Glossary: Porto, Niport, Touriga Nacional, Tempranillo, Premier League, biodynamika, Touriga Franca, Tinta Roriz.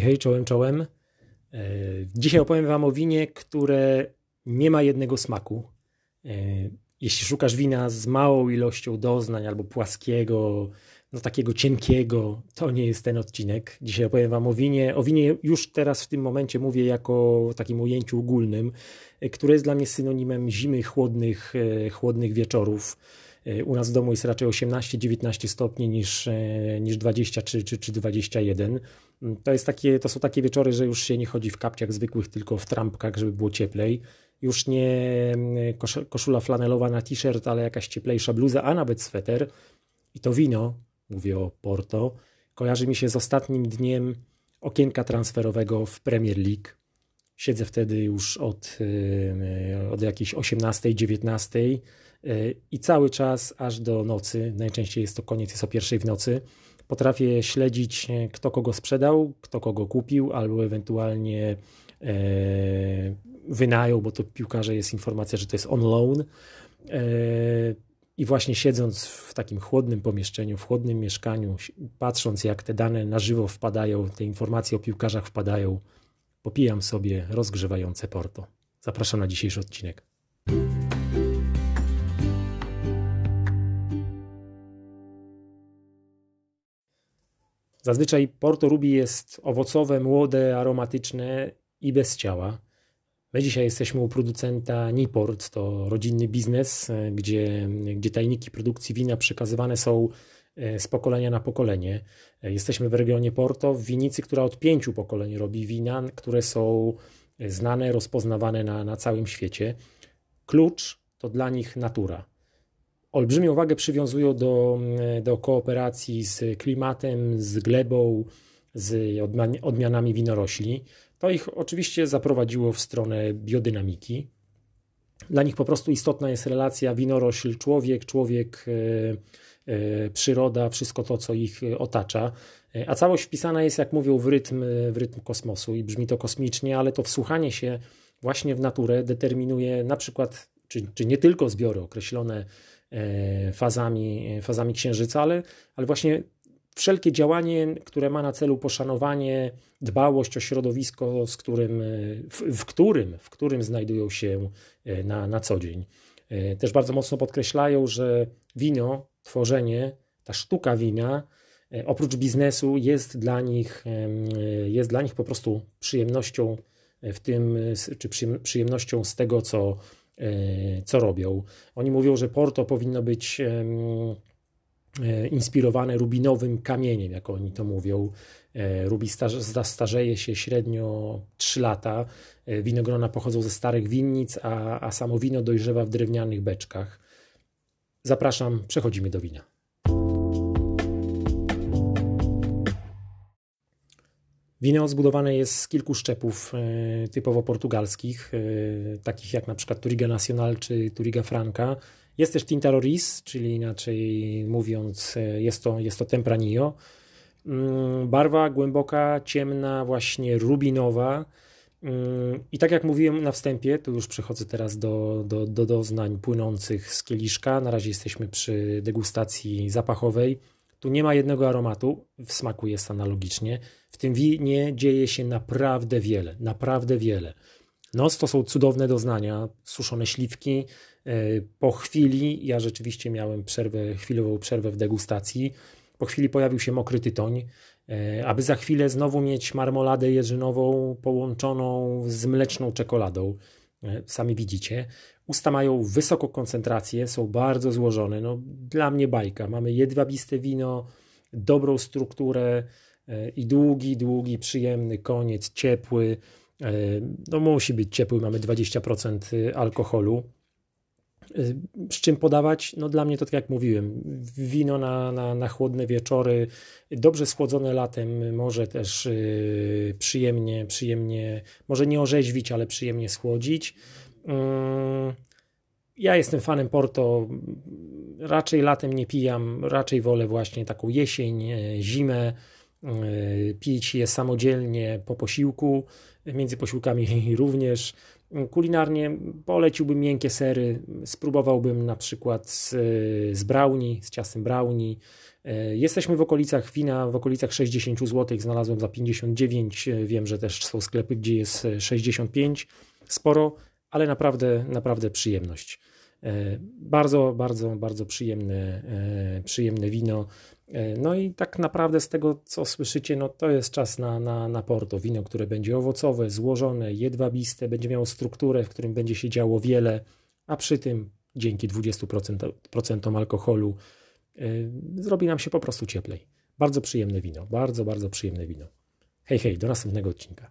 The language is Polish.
Hej, czołem, czołem. Dzisiaj opowiem Wam o winie, które nie ma jednego smaku. Jeśli szukasz wina z małą ilością doznań albo płaskiego, no takiego cienkiego, to nie jest ten odcinek. Dzisiaj opowiem Wam o winie. O winie już teraz w tym momencie mówię jako takim ujęciu ogólnym, które jest dla mnie synonimem zimy, chłodnych wieczorów. U nas w domu jest raczej 18-19 stopni niż 20 czy 21. To są takie wieczory, że już się nie chodzi w kapciach zwykłych, tylko w trampkach, żeby było cieplej. Już nie koszula flanelowa na t-shirt, ale jakaś cieplejsza bluza, a nawet sweter. I to wino, mówię o Porto, kojarzy mi się z ostatnim dniem okienka transferowego w Premier League. Siedzę wtedy już od jakiejś 18-19 i cały czas aż do nocy, najczęściej jest to koniec, jest o 1 w nocy, potrafię śledzić, kto kogo sprzedał, kto kogo kupił, albo ewentualnie wynajął, bo to piłkarze jest informacja, że to jest on loan. I właśnie siedząc w takim chłodnym pomieszczeniu, w chłodnym mieszkaniu, patrząc jak te dane na żywo wpadają, te informacje o piłkarzach wpadają, popijam sobie rozgrzewające Porto. Zapraszam na dzisiejszy odcinek. Zazwyczaj Porto Ruby jest owocowe, młode, aromatyczne i bez ciała. My dzisiaj jesteśmy u producenta Niport, to rodzinny biznes, gdzie tajniki produkcji wina przekazywane są z pokolenia na pokolenie. Jesteśmy w regionie Porto, w winnicy, która od 5 pokoleń robi wina, które są znane, rozpoznawane na całym świecie. Klucz to dla nich natura. Olbrzymią wagę przywiązują do kooperacji z klimatem, z glebą, z odmianami winorośli. To ich oczywiście zaprowadziło w stronę biodynamiki. Dla nich po prostu istotna jest relacja winorośl-człowiek, człowiek-przyroda, wszystko to, co ich otacza. A całość wpisana jest, jak mówią, w rytm kosmosu i brzmi to kosmicznie, ale to wsłuchanie się właśnie w naturę determinuje na przykład, czy nie tylko zbiory określone fazami Księżyca, ale właśnie wszelkie działanie, które ma na celu poszanowanie, dbałość o środowisko, w którym znajdują się na co dzień. Też bardzo mocno podkreślają, że wino, tworzenie, ta sztuka wina, oprócz biznesu jest dla nich po prostu przyjemnością przyjemnością z tego, co robią. Oni mówią, że Porto powinno być inspirowane rubinowym kamieniem, jak oni to mówią. Rubi starzeje się średnio 3 lata. Winogrona pochodzą ze starych winnic, a samo wino dojrzewa w drewnianych beczkach. Zapraszam, przechodzimy do wina. Wino zbudowane jest z kilku szczepów typowo portugalskich, takich jak na przykład Touriga Nacional czy Touriga Franca. Jest też Tinta Roriz, czyli inaczej mówiąc jest to Tempranillo. Barwa głęboka, ciemna, właśnie rubinowa. I tak jak mówiłem na wstępie, to już przechodzę teraz do doznań płynących z kieliszka. Na razie jesteśmy przy degustacji zapachowej. Tu nie ma jednego aromatu, w smaku jest analogicznie. W tym winie dzieje się naprawdę wiele, naprawdę wiele. No, to są cudowne doznania, suszone śliwki. Po chwili, ja rzeczywiście miałem chwilową przerwę w degustacji, po chwili pojawił się mokry tytoń, aby za chwilę znowu mieć marmoladę jeżynową połączoną z mleczną czekoladą. Sami widzicie. Usta mają wysoką koncentrację, są bardzo złożone. No, dla mnie bajka. Mamy jedwabiste wino, dobrą strukturę i długi, przyjemny koniec, ciepły. No, musi być ciepły, mamy 20% alkoholu. Z czym podawać? No, dla mnie to tak jak mówiłem, wino na chłodne wieczory, dobrze schłodzone latem, może też przyjemnie, może nie orzeźwić, ale przyjemnie schłodzić. Ja jestem fanem Porto, raczej latem nie pijam, raczej wolę właśnie taką jesień, zimę. Pić je samodzielnie po posiłku, między posiłkami również. Kulinarnie poleciłbym miękkie sery, spróbowałbym na przykład z brownie, z ciastem brownie. Jesteśmy w okolicach wina, w okolicach 60 zł, znalazłem za 59, wiem, że też są sklepy, gdzie jest 65, sporo, ale naprawdę, naprawdę przyjemność. Bardzo przyjemne wino. No i tak naprawdę z tego, co słyszycie, no to jest czas na Porto. Wino, które będzie owocowe, złożone, jedwabiste, będzie miało strukturę, w którym będzie się działo wiele, a przy tym dzięki 20% alkoholu zrobi nam się po prostu cieplej. Bardzo przyjemne wino, bardzo przyjemne wino. Hej, do następnego odcinka.